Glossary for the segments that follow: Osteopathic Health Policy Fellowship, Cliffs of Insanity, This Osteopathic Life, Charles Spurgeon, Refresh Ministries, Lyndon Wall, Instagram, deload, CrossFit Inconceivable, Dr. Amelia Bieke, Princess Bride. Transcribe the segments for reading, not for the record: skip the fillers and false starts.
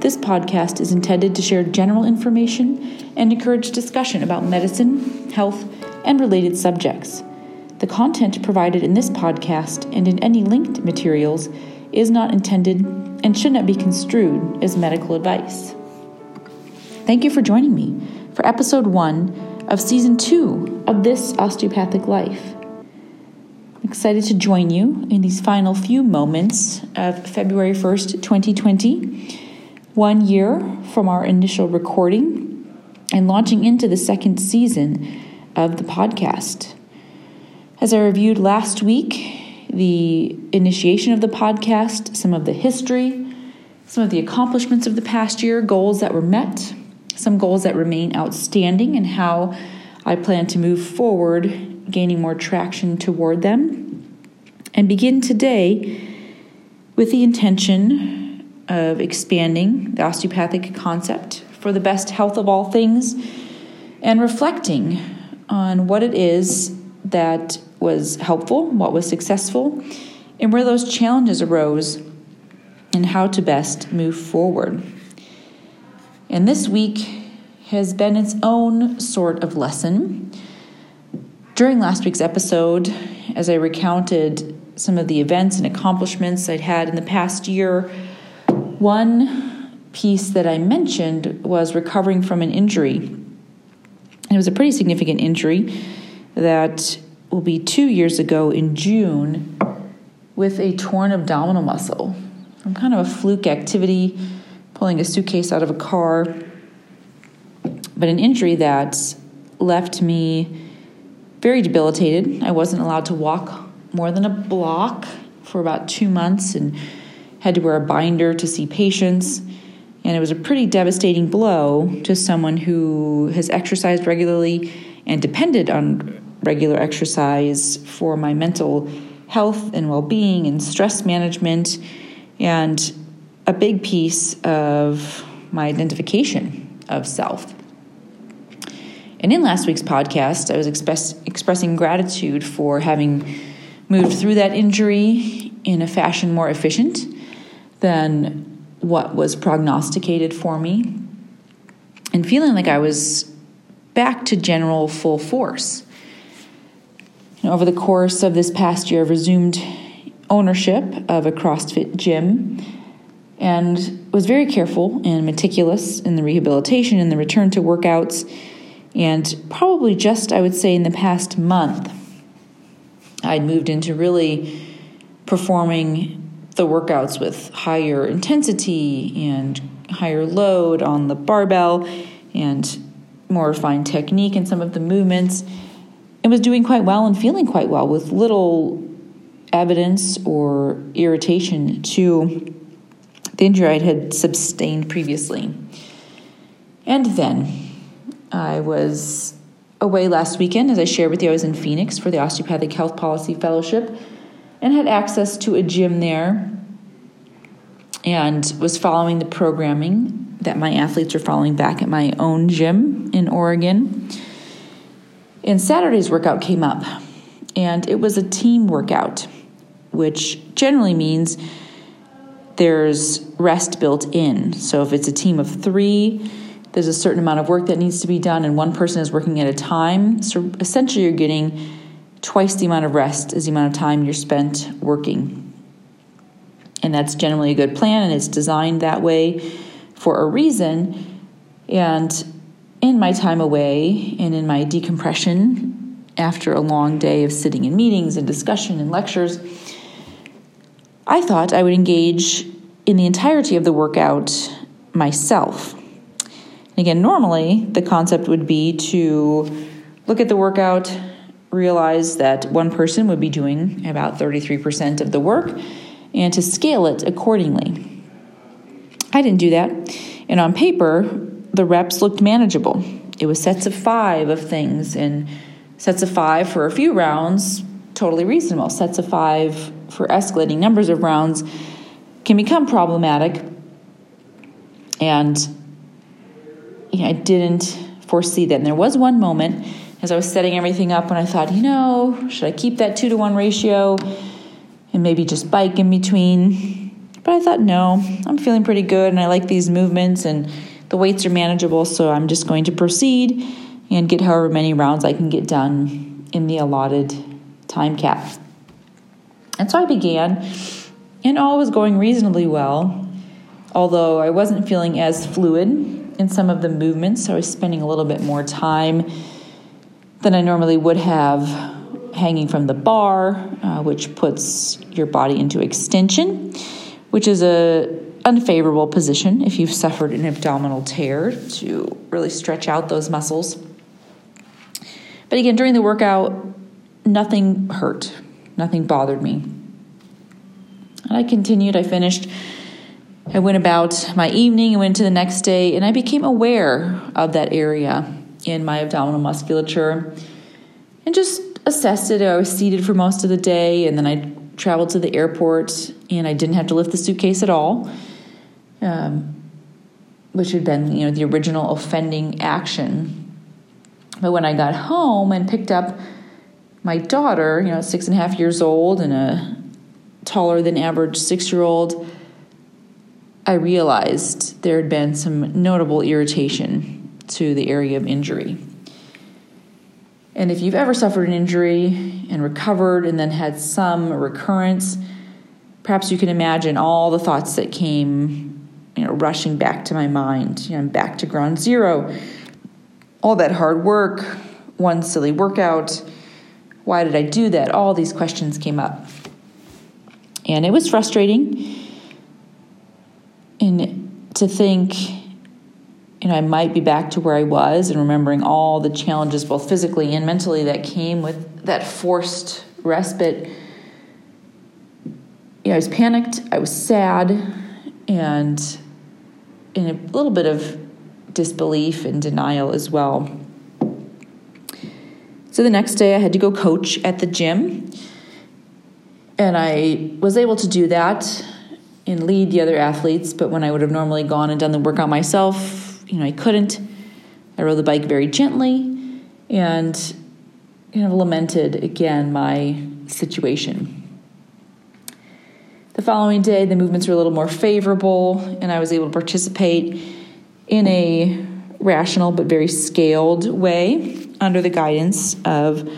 this podcast is intended to share general information and encourage discussion about medicine, health, and related subjects. The content provided in this podcast and in any linked materials is not intended and should not be construed as medical advice. Thank you for joining me for episode 1 of season 2 of This Osteopathic Life. I'm excited to join you in these final few moments of February 1st, 2020, 1 year from our initial recording and launching into the second season of the podcast. As I reviewed last week, the initiation of the podcast, some of the history, some of the accomplishments of the past year, goals that were met, some goals that remain outstanding, and how I plan to move forward, gaining more traction toward them, and begin today with the intention of expanding the osteopathic concept for the best health of all things and reflecting on what it is that was helpful, what was successful, and where those challenges arose, and how to best move forward. And this week has been its own sort of lesson. During last week's episode, as I recounted some of the events and accomplishments I'd had in the past year, one piece that I mentioned was recovering from an injury. And it was a pretty significant injury that will be 2 years ago in June with a torn abdominal muscle from kind of a fluke activity, pulling a suitcase out of a car, but an injury that left me very debilitated. I wasn't allowed to walk more than a block for about 2 months and had to wear a binder to see patients. And it was a pretty devastating blow to someone who has exercised regularly and depended on regular exercise for my mental health and well-being and stress management, and a big piece of my identification of self. And in last week's podcast, I was expressing gratitude for having moved through that injury in a fashion more efficient than what was prognosticated for me, and feeling like I was back to general full force. Over the course of this past year, I've resumed ownership of a CrossFit gym and was very careful and meticulous in the rehabilitation and the return to workouts. And probably just, I would say, in the past month, I'd moved into really performing the workouts with higher intensity and higher load on the barbell and more refined technique in some of the movements. It was doing quite well and feeling quite well with little evidence or irritation to the injury I had sustained previously. And then I was away last weekend. As I shared with you, I was in Phoenix for the Osteopathic Health Policy Fellowship and had access to a gym there and was following the programming that my athletes are following back at my own gym in Oregon. And Saturday's workout came up, and it was a team workout, which generally means there's rest built in. So if it's a team of three, there's a certain amount of work that needs to be done, and one person is working at a time. So essentially, you're getting twice the amount of rest as the amount of time you're spent working. And that's generally a good plan, and it's designed that way for a reason. And in my time away and in my decompression after a long day of sitting in meetings and discussion and lectures, I thought I would engage in the entirety of the workout myself. And again, normally the concept would be to look at the workout, realize that one person would be doing about 33% of the work, and to scale it accordingly. I didn't do that. And on paper, the reps looked manageable. It was sets of 5 of things, and sets of 5 for a few rounds, totally reasonable. Sets of 5 for escalating numbers of rounds can become problematic. And I didn't foresee that. And there was one moment as I was setting everything up when I thought, should I keep that 2-to-1 ratio and maybe just bike in between? But I thought, no, I'm feeling pretty good and I like these movements and the weights are manageable, so I'm just going to proceed and get however many rounds I can get done in the allotted time cap. And so I began, and all was going reasonably well, although I wasn't feeling as fluid in some of the movements. So I was spending a little bit more time than I normally would have hanging from the bar, which puts your body into extension, which is a unfavorable position if you've suffered an abdominal tear, to really stretch out those muscles. But again, during the workout, nothing hurt. Nothing bothered me. And I continued. I finished. I went about my evening, I went to the next day, and I became aware of that area in my abdominal musculature and just assessed it. I was seated for most of the day, and then I traveled to the airport, and I didn't have to lift the suitcase at all, which had been, the original offending action. But when I got home and picked up my daughter, 6.5 years old and a taller than average 6-year-old, I realized there had been some notable irritation to the area of injury. And if you've ever suffered an injury and recovered and then had some recurrence, perhaps you can imagine all the thoughts that came, rushing back to my mind, back to ground zero, all that hard work, one silly workout, why did I do that? All these questions came up. And it was frustrating. And to think, I might be back to where I was, and remembering all the challenges, both physically and mentally, that came with that forced respite. I was panicked, I was sad, and in a little bit of disbelief and denial as well. So the next day I had to go coach at the gym, and I was able to do that and lead the other athletes, but when I would have normally gone and done the workout myself, I couldn't. I rode the bike very gently and lamented again my situation. The following day, the movements were a little more favorable, and I was able to participate in a rational but very scaled way under the guidance of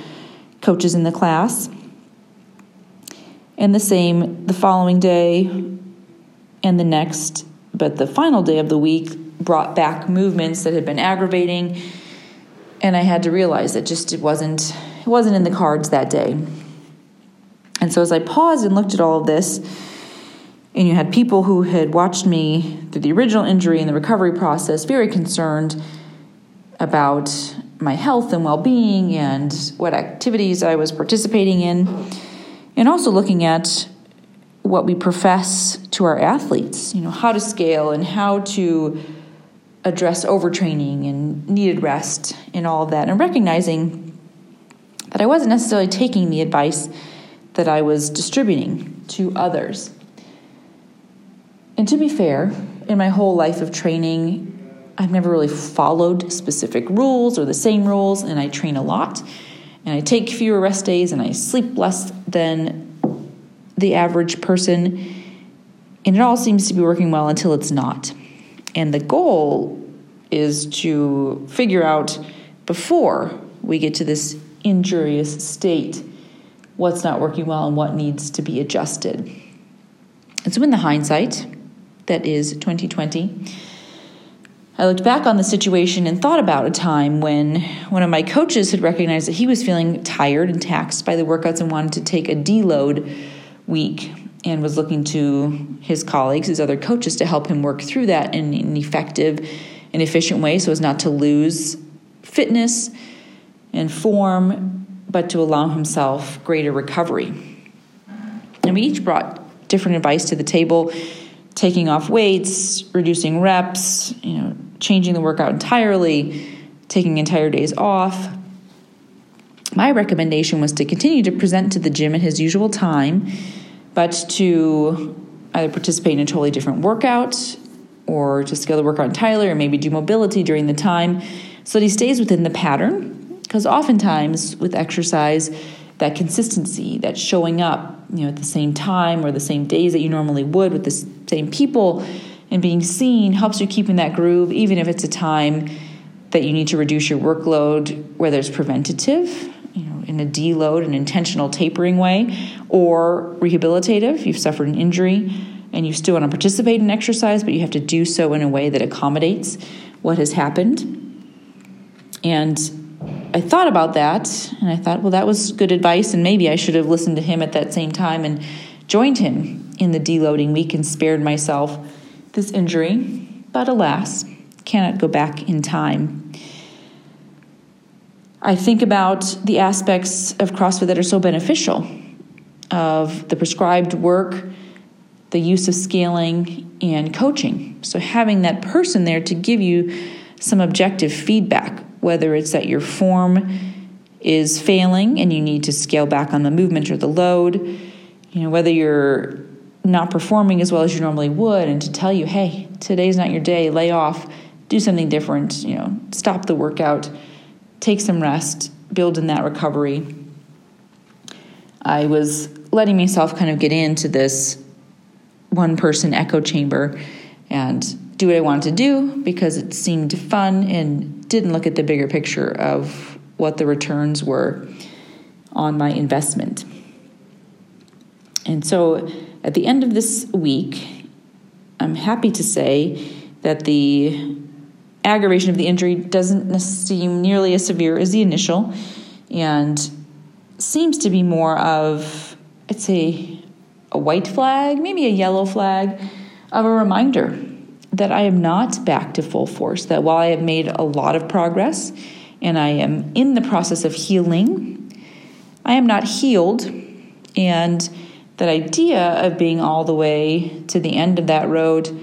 coaches in the class. And the same the following day and the next, but the final day of the week brought back movements that had been aggravating, and I had to realize that it wasn't in the cards that day. And so as I paused and looked at all of this, and you had people who had watched me through the original injury and the recovery process very concerned about my health and well-being and what activities I was participating in, and also looking at what we profess to our athletes, how to scale and how to address overtraining and needed rest and all of that, and recognizing that I wasn't necessarily taking the advice that I was distributing to others. And to be fair, in my whole life of training, I've never really followed specific rules or the same rules, and I train a lot, and I take fewer rest days, and I sleep less than the average person, and it all seems to be working well until it's not. And the goal is to figure out, before we get to this injurious state, what's not working well and what needs to be adjusted. And so in the hindsight, that is 2020, I looked back on the situation and thought about a time when one of my coaches had recognized that he was feeling tired and taxed by the workouts and wanted to take a deload week, and was looking to his colleagues, his other coaches, to help him work through that in an effective and efficient way, so as not to lose fitness and form, but to allow himself greater recovery. And we each brought different advice to the table taking off weights, reducing reps, changing the workout entirely, taking entire days off. My recommendation was to continue to present to the gym at his usual time, but to either participate in a totally different workout or to scale the workout entirely, or maybe do mobility during the time so that he stays within the pattern. Because oftentimes with exercise, that consistency, that showing up, at the same time or the same days that you normally would with the same people and being seen helps you keep in that groove, even if it's a time that you need to reduce your workload, whether it's preventative, in a deload, an intentional tapering way, or rehabilitative. You've suffered an injury and you still want to participate in exercise, but you have to do so in a way that accommodates what has happened. And I thought about that, and I thought, well, that was good advice, and maybe I should have listened to him at that same time and joined him in the deloading week and spared myself this injury. But alas, cannot go back in time. I think about the aspects of CrossFit that are so beneficial, of the prescribed work, the use of scaling, and coaching. So having that person there to give you some objective feedback, whether it's that your form is failing and you need to scale back on the movement or the load, whether you're not performing as well as you normally would, and to tell you, hey, today's not your day, lay off, do something different, stop the workout, take some rest, build in that recovery. I was letting myself kind of get into this one-person echo chamber and do what I wanted to do because it seemed fun and didn't look at the bigger picture of what the returns were on my investment. And so at the end of this week, I'm happy to say that the aggravation of the injury doesn't seem nearly as severe as the initial and seems to be more of, I'd say, a white flag, maybe a yellow flag, of a reminder that I am not back to full force, that while I have made a lot of progress and I am in the process of healing, I am not healed, and that idea of being all the way to the end of that road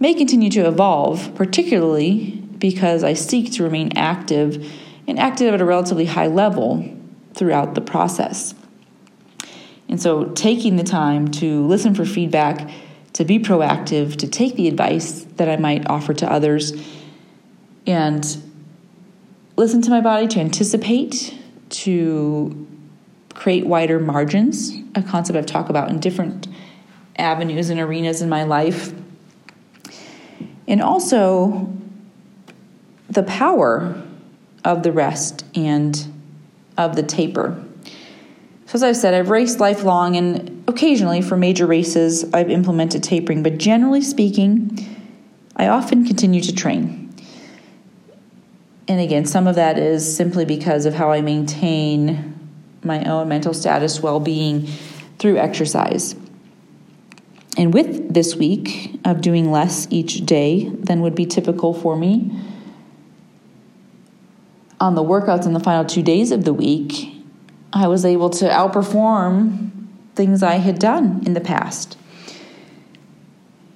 may continue to evolve, particularly because I seek to remain active and active at a relatively high level throughout the process. And so taking the time to listen for feedback, to be proactive, to take the advice that I might offer to others, and listen to my body, to anticipate, to create wider margins, a concept I've talked about in different avenues and arenas in my life. And also the power of the rest and of the taper. So as I've said, I've raced lifelong, and occasionally for major races, I've implemented tapering. But generally speaking, I often continue to train. And again, some of that is simply because of how I maintain my own mental status, well-being through exercise. And with this week of doing less each day than would be typical for me, on the workouts in the final 2 days of the week, I was able to outperform things I had done in the past.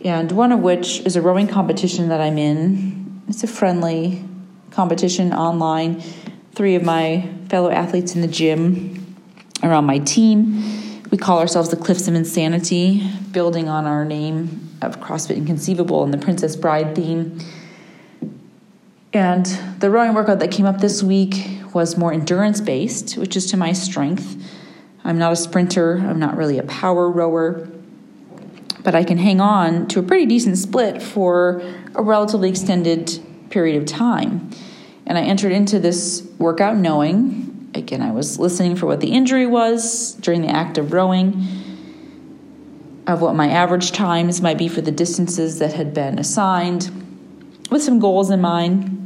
And one of which is a rowing competition that I'm in. It's a friendly competition online. 3 of my fellow athletes in the gym are on my team. We call ourselves the Cliffs of Insanity, building on our name of CrossFit Inconceivable and the Princess Bride theme. And the rowing workout that came up this week was more endurance-based, which is to my strength. I'm not a sprinter. I'm not really a power rower. But I can hang on to a pretty decent split for a relatively extended period of time. And I entered into this workout knowing, again, I was listening for what the injury was during the act of rowing, of what my average times might be for the distances that had been assigned, with some goals in mind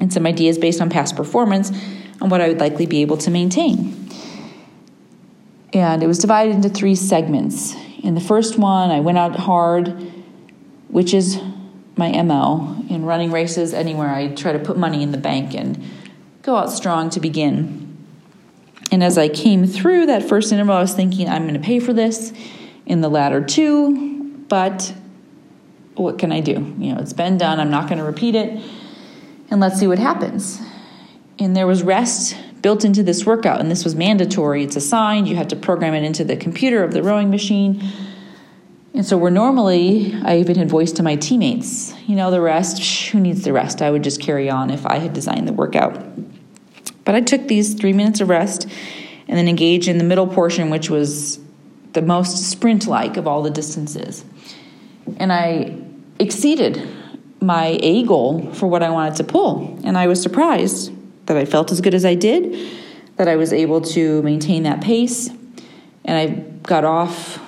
and some ideas based on past performance on what I would likely be able to maintain. And it was divided into 3 segments. In the first one, I went out hard, which is my MO. In running races anywhere, I try to put money in the bank and go out strong to begin. And as I came through that first interval, I was thinking, I'm going to pay for this in the latter 2, but what can I do? You know, it's been done. I'm not going to repeat it. And let's see what happens. And there was rest built into this workout, and this was mandatory. It's assigned. You had to program it into the computer of the rowing machine. And so we're normally, I even had voiced to my teammates, you know, the rest, who needs the rest? I would just carry on if I had designed the workout. But I took these 3 minutes of rest and then engaged in the middle portion, which was the most sprint-like of all the distances. And I exceeded my A goal for what I wanted to pull. And I was surprised that I felt as good as I did, that I was able to maintain that pace. And I got off,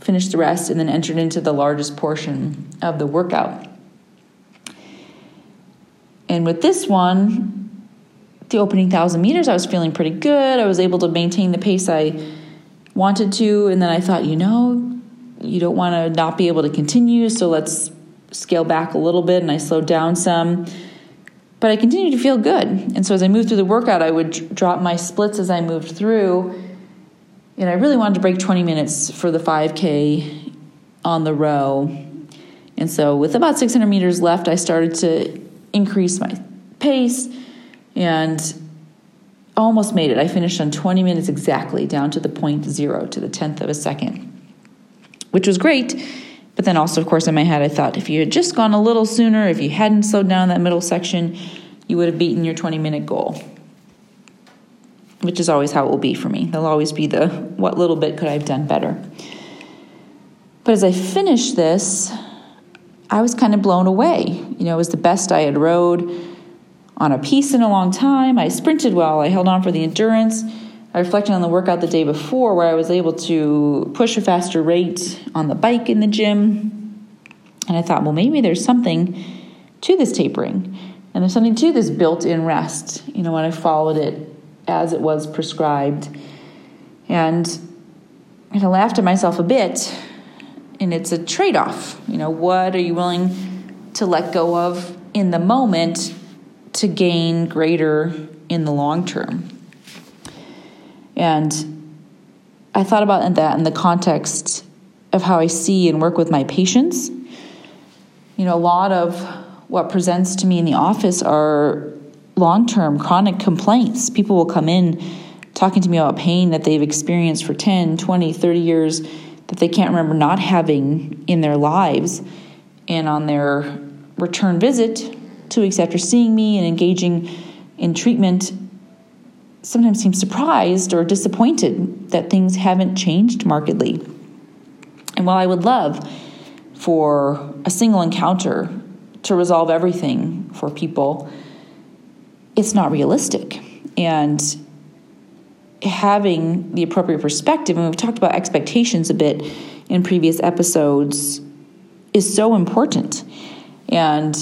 finished the rest, and then entered into the largest portion of the workout. And with this one, the opening 1,000 meters, I was feeling pretty good. I was able to maintain the pace I wanted to. And then I thought, you know, you don't want to not be able to continue, so let's scale back a little bit. And I slowed down some. But I continued to feel good. And so as I moved through the workout, I would drop my splits as I moved through. And I really wanted to break 20 minutes for the 5K on the row. And so with about 600 meters left, I started to increase my pace and almost made it. I finished on 20 minutes exactly, down to the 0.0, to the 10th of a second, which was great. But then also, of course, in my head, I thought if you had just gone a little sooner, if you hadn't slowed down that middle section, you would have beaten your 20-minute goal, which is always how it will be for me. There'll always be the, what little bit could I have done better? But as I finished this, I was kind of blown away. You know, it was the best I had rode on a piece in a long time. I sprinted well. I held on for the endurance. I reflected on the workout the day before where I was able to push a faster rate on the bike in the gym. And I thought, well, maybe there's something to this tapering. And there's something to this built-in rest, you know, when I followed it as it was prescribed. And I laughed at myself a bit, and it's a trade-off. You know, what are you willing to let go of in the moment to gain greater in the long term? And I thought about that in the context of how I see and work with my patients. You know, a lot of what presents to me in the office are long-term chronic complaints. People will come in talking to me about pain that they've experienced for 10, 20, 30 years that they can't remember not having in their lives. And on their return visit, 2 weeks after seeing me and engaging in treatment, sometimes seem surprised or disappointed that things haven't changed markedly. And while I would love for a single encounter to resolve everything for people, it's not realistic. And having the appropriate perspective, and we've talked about expectations a bit in previous episodes, is so important. And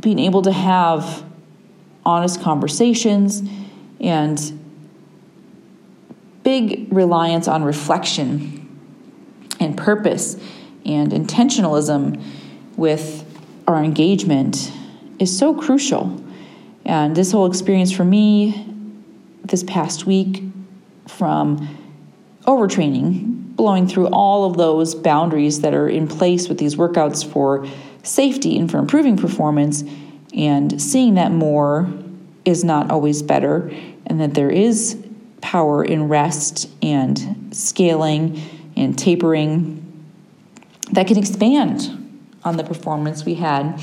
being able to have honest conversations and big reliance on reflection and purpose and intentionalism with our engagement is so crucial. And this whole experience for me this past week, from overtraining, blowing through all of those boundaries that are in place with these workouts for safety and for improving performance, and seeing that more is not always better, and that there is power in rest and scaling and tapering that can expand on the performance we had.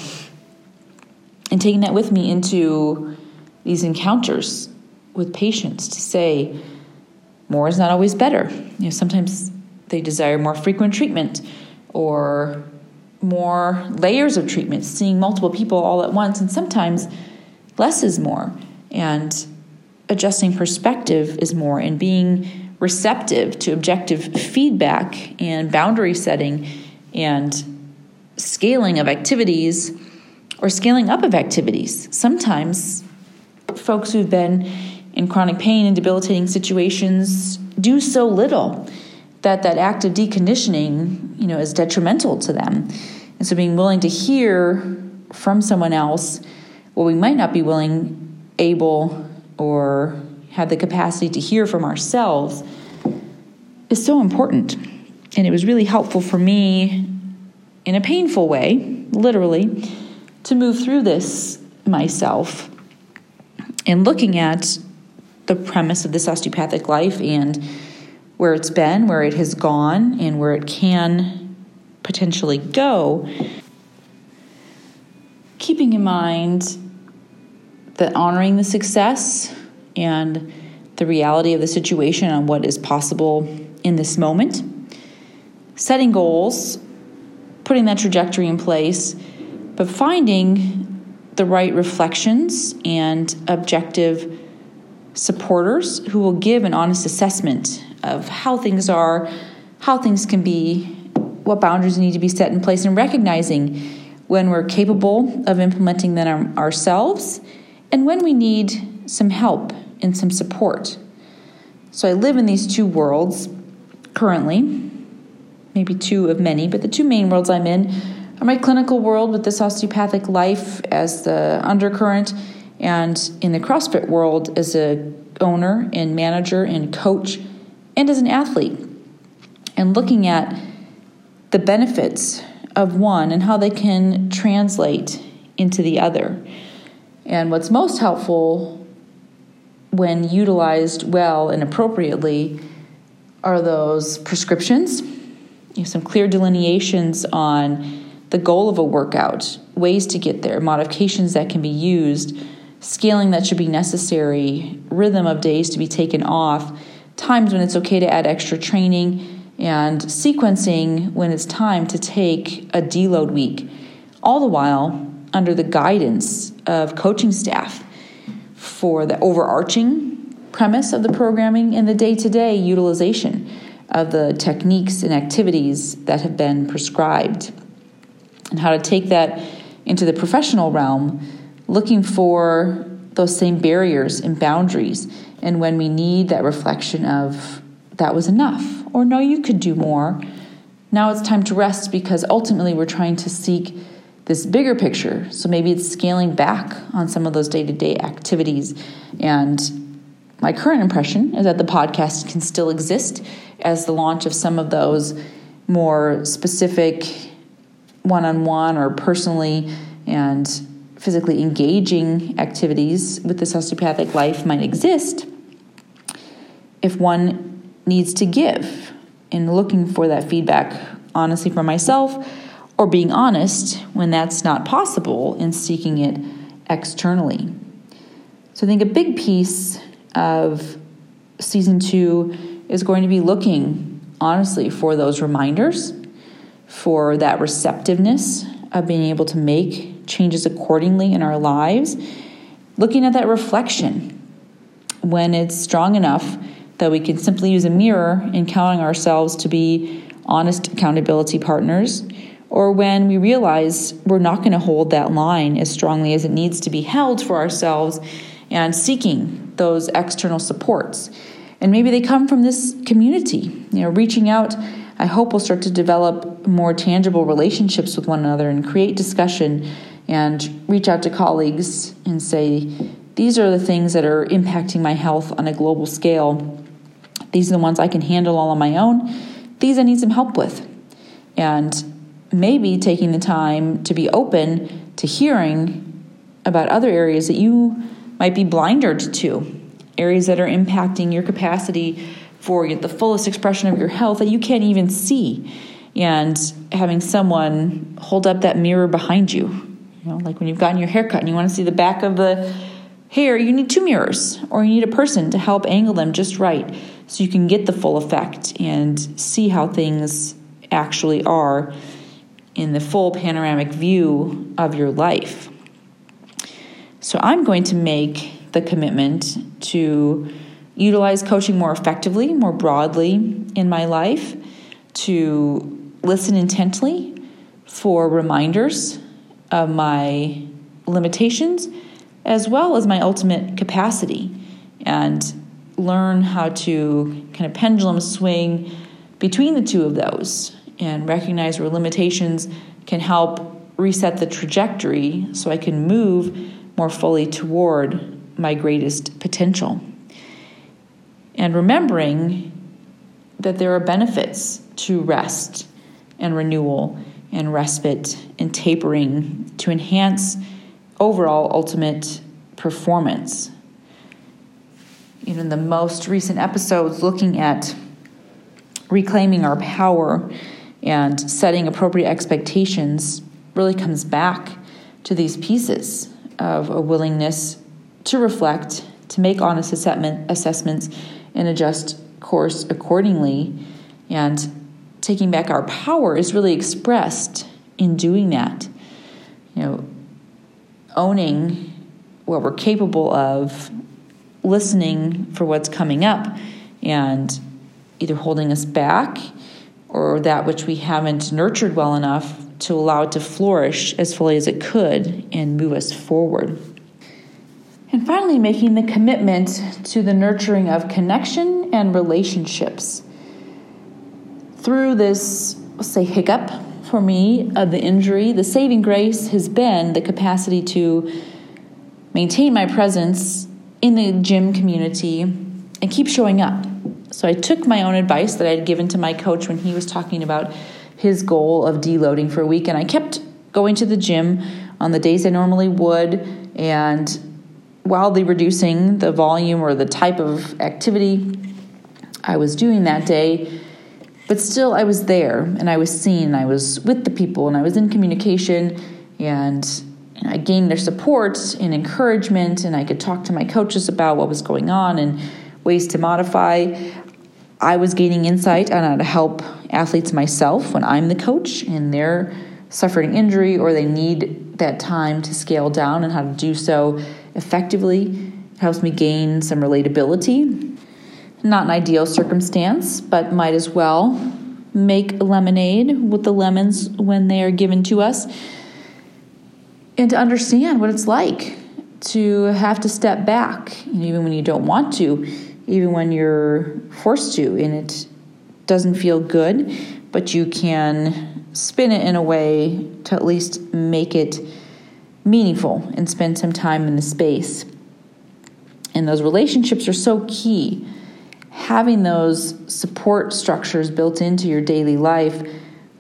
And taking that with me into these encounters with patients to say, more is not always better. You know, sometimes they desire more frequent treatment or more layers of treatment, seeing multiple people all at once. And sometimes less is more. And adjusting perspective is more. And being receptive to objective feedback and boundary setting and scaling of activities, or scaling up of activities. Sometimes folks who've been in chronic pain and debilitating situations do so little that act of deconditioning, you know, is detrimental to them. And so being willing to hear from someone else what we might not be able, or have the capacity to hear from ourselves is so important. And it was really helpful for me in a painful way, literally, to move through this myself. And looking at the premise of this osteopathic life and where it's been, where it has gone, and where it can potentially go, keeping in mind that honoring the success and the reality of the situation on what is possible in this moment, setting goals, putting that trajectory in place, but finding the right reflections and objective supporters who will give an honest assessment of how things are, how things can be, what boundaries need to be set in place, and recognizing when we're capable of implementing them ourselves and when we need some help and some support. So I live in these two worlds currently, maybe two of many, but the two main worlds I'm in are my clinical world with this osteopathic life as the undercurrent, and in the CrossFit world as a owner and manager and coach and as an athlete, and looking at the benefits of one and how they can translate into the other. And what's most helpful when utilized well and appropriately are those prescriptions, some clear delineations on the goal of a workout, ways to get there, modifications that can be used, scaling that should be necessary, rhythm of days to be taken off, times when it's okay to add extra training, and sequencing when it's time to take a deload week, all the while under the guidance of coaching staff for the overarching premise of the programming and the day-to-day utilization of the techniques and activities that have been prescribed, and how to take that into the professional realm, looking for those same barriers and boundaries, and when we need that reflection of that was enough, or no, you could do more. Now it's time to rest, because ultimately we're trying to seek this bigger picture. So maybe it's scaling back on some of those day-to-day activities. And my current impression is that the podcast can still exist as the launch of some of those more specific one-on-one or personally and physically engaging activities with this osteopathic life might exist if one needs to give, and looking for that feedback honestly for myself, or being honest when that's not possible and seeking it externally. So I think a big piece of season 2 is going to be looking honestly for those reminders, for that receptiveness of being able to make changes accordingly in our lives, looking at that reflection when it's strong enough that we can simply use a mirror and counting ourselves to be honest accountability partners, or when we realize we're not going to hold that line as strongly as it needs to be held for ourselves, and seeking those external supports. And maybe they come from this community, reaching out. I hope we'll start to develop more tangible relationships with one another and create discussion and reach out to colleagues and say, these are the things that are impacting my health on a global scale. These are the ones I can handle all on my own. These I need some help with. And maybe taking the time to be open to hearing about other areas that you might be blindered to, areas that are impacting your capacity for the fullest expression of your health that you can't even see, and having someone hold up that mirror behind you. Like when you've gotten your haircut and you want to see the back of the hair, you need two mirrors, or you need a person to help angle them just right so you can get the full effect and see how things actually are in the full panoramic view of your life. So I'm going to make the commitment to utilize coaching more effectively, more broadly in my life, to listen intently for reminders of my limitations as well as my ultimate capacity, and learn how to kind of pendulum swing between the two of those and recognize where limitations can help reset the trajectory so I can move more fully toward my greatest potential. And remembering that there are benefits to rest and renewal and respite and tapering to enhance overall ultimate performance. In the most recent episodes, looking at reclaiming our power and setting appropriate expectations really comes back to these pieces of a willingness to reflect, to make honest assessments, and adjust course accordingly. And taking back our power is really expressed in doing that. Owning what we're capable of, listening for what's coming up, and either holding us back or that which we haven't nurtured well enough to allow it to flourish as fully as it could and move us forward. And finally, making the commitment to the nurturing of connection and relationships. Through this, hiccup for me of the injury, the saving grace has been the capacity to maintain my presence in the gym community and keep showing up. So I took my own advice that I had given to my coach when he was talking about his goal of deloading for a week, and I kept going to the gym on the days I normally would, and wildly reducing the volume or the type of activity I was doing that day. But still, I was there, and I was seen, and I was with the people, and I was in communication, and I gained their support and encouragement, and I could talk to my coaches about what was going on and ways to modify. I was gaining insight on how to help athletes myself when I'm the coach and they're suffering injury or they need that time to scale down, and how to do so effectively. It helps me gain some relatability. Not an ideal circumstance, but might as well make lemonade with the lemons when they are given to us. And to understand what it's like to have to step back, even when you don't want to, even when you're forced to, and it doesn't feel good, but you can spin it in a way to at least make it meaningful and spend some time in the space. And those relationships are so key. Having those support structures built into your daily life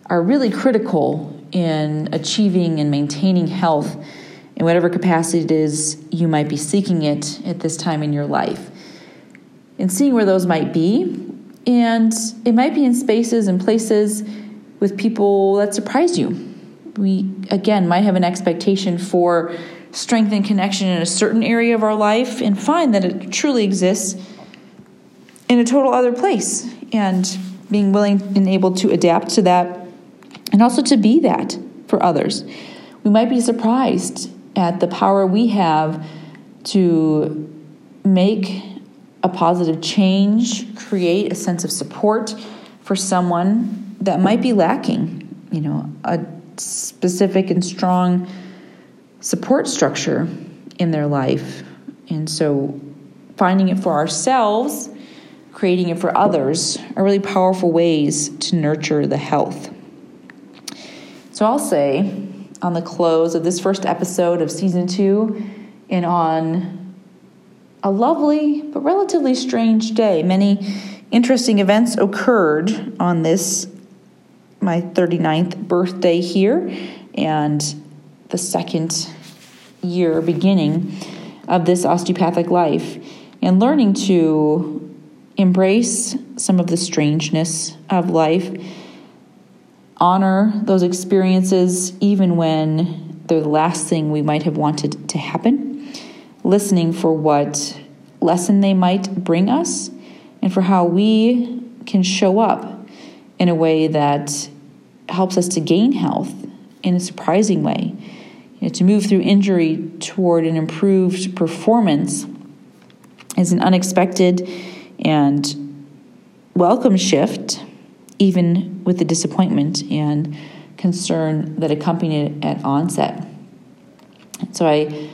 are really critical in achieving and maintaining health in whatever capacity it is you might be seeking it at this time in your life. And seeing where those might be, and it might be in spaces and places with people that surprise you. We, again, might have an expectation for strength and connection in a certain area of our life and find that it truly exists in a total other place, and being willing and able to adapt to that and also to be that for others. We might be surprised at the power we have to make a positive change, create a sense of support for someone that might be lacking, a specific and strong support structure in their life. And so finding it for ourselves, creating it for others are really powerful ways to nurture the health. So I'll say on the close of this first episode of season 2, and on a lovely but relatively strange day, many interesting events occurred on this, my 39th birthday here, and the second year beginning of this osteopathic life, and learning to embrace some of the strangeness of life, honor those experiences even when they're the last thing we might have wanted to happen, listening for what lesson they might bring us, and for how we can show up in a way that helps us to gain health in a surprising way, to move through injury toward an improved performance is an unexpected and welcome shift, even with the disappointment and concern that accompanied it at onset. So I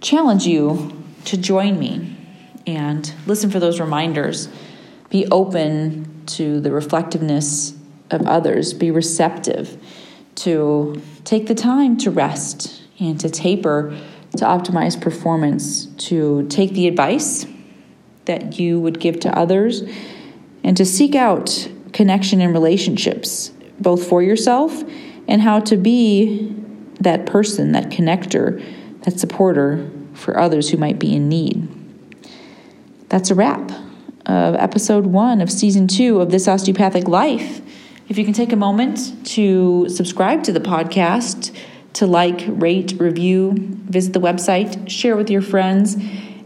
challenge you to join me and listen for those reminders. Be open to the reflectiveness of others. Be receptive to take the time to rest and to taper, to optimize performance, to take the advice that you would give to others, and to seek out connection and relationships, both for yourself and how to be that person, that connector, that supporter for others who might be in need. That's a wrap of episode 1 of season 2 of This Osteopathic Life. If you can take a moment to subscribe to the podcast, to like, rate, review, visit the website, share with your friends,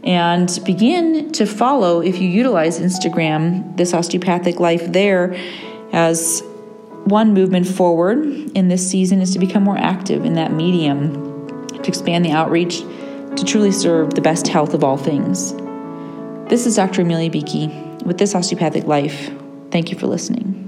and begin to follow, if you utilize Instagram, This Osteopathic Life there, as one movement forward in this season is to become more active in that medium, to expand the outreach, to truly serve the best health of all things. This is Dr. Amelia Bieke with This Osteopathic Life. Thank you for listening.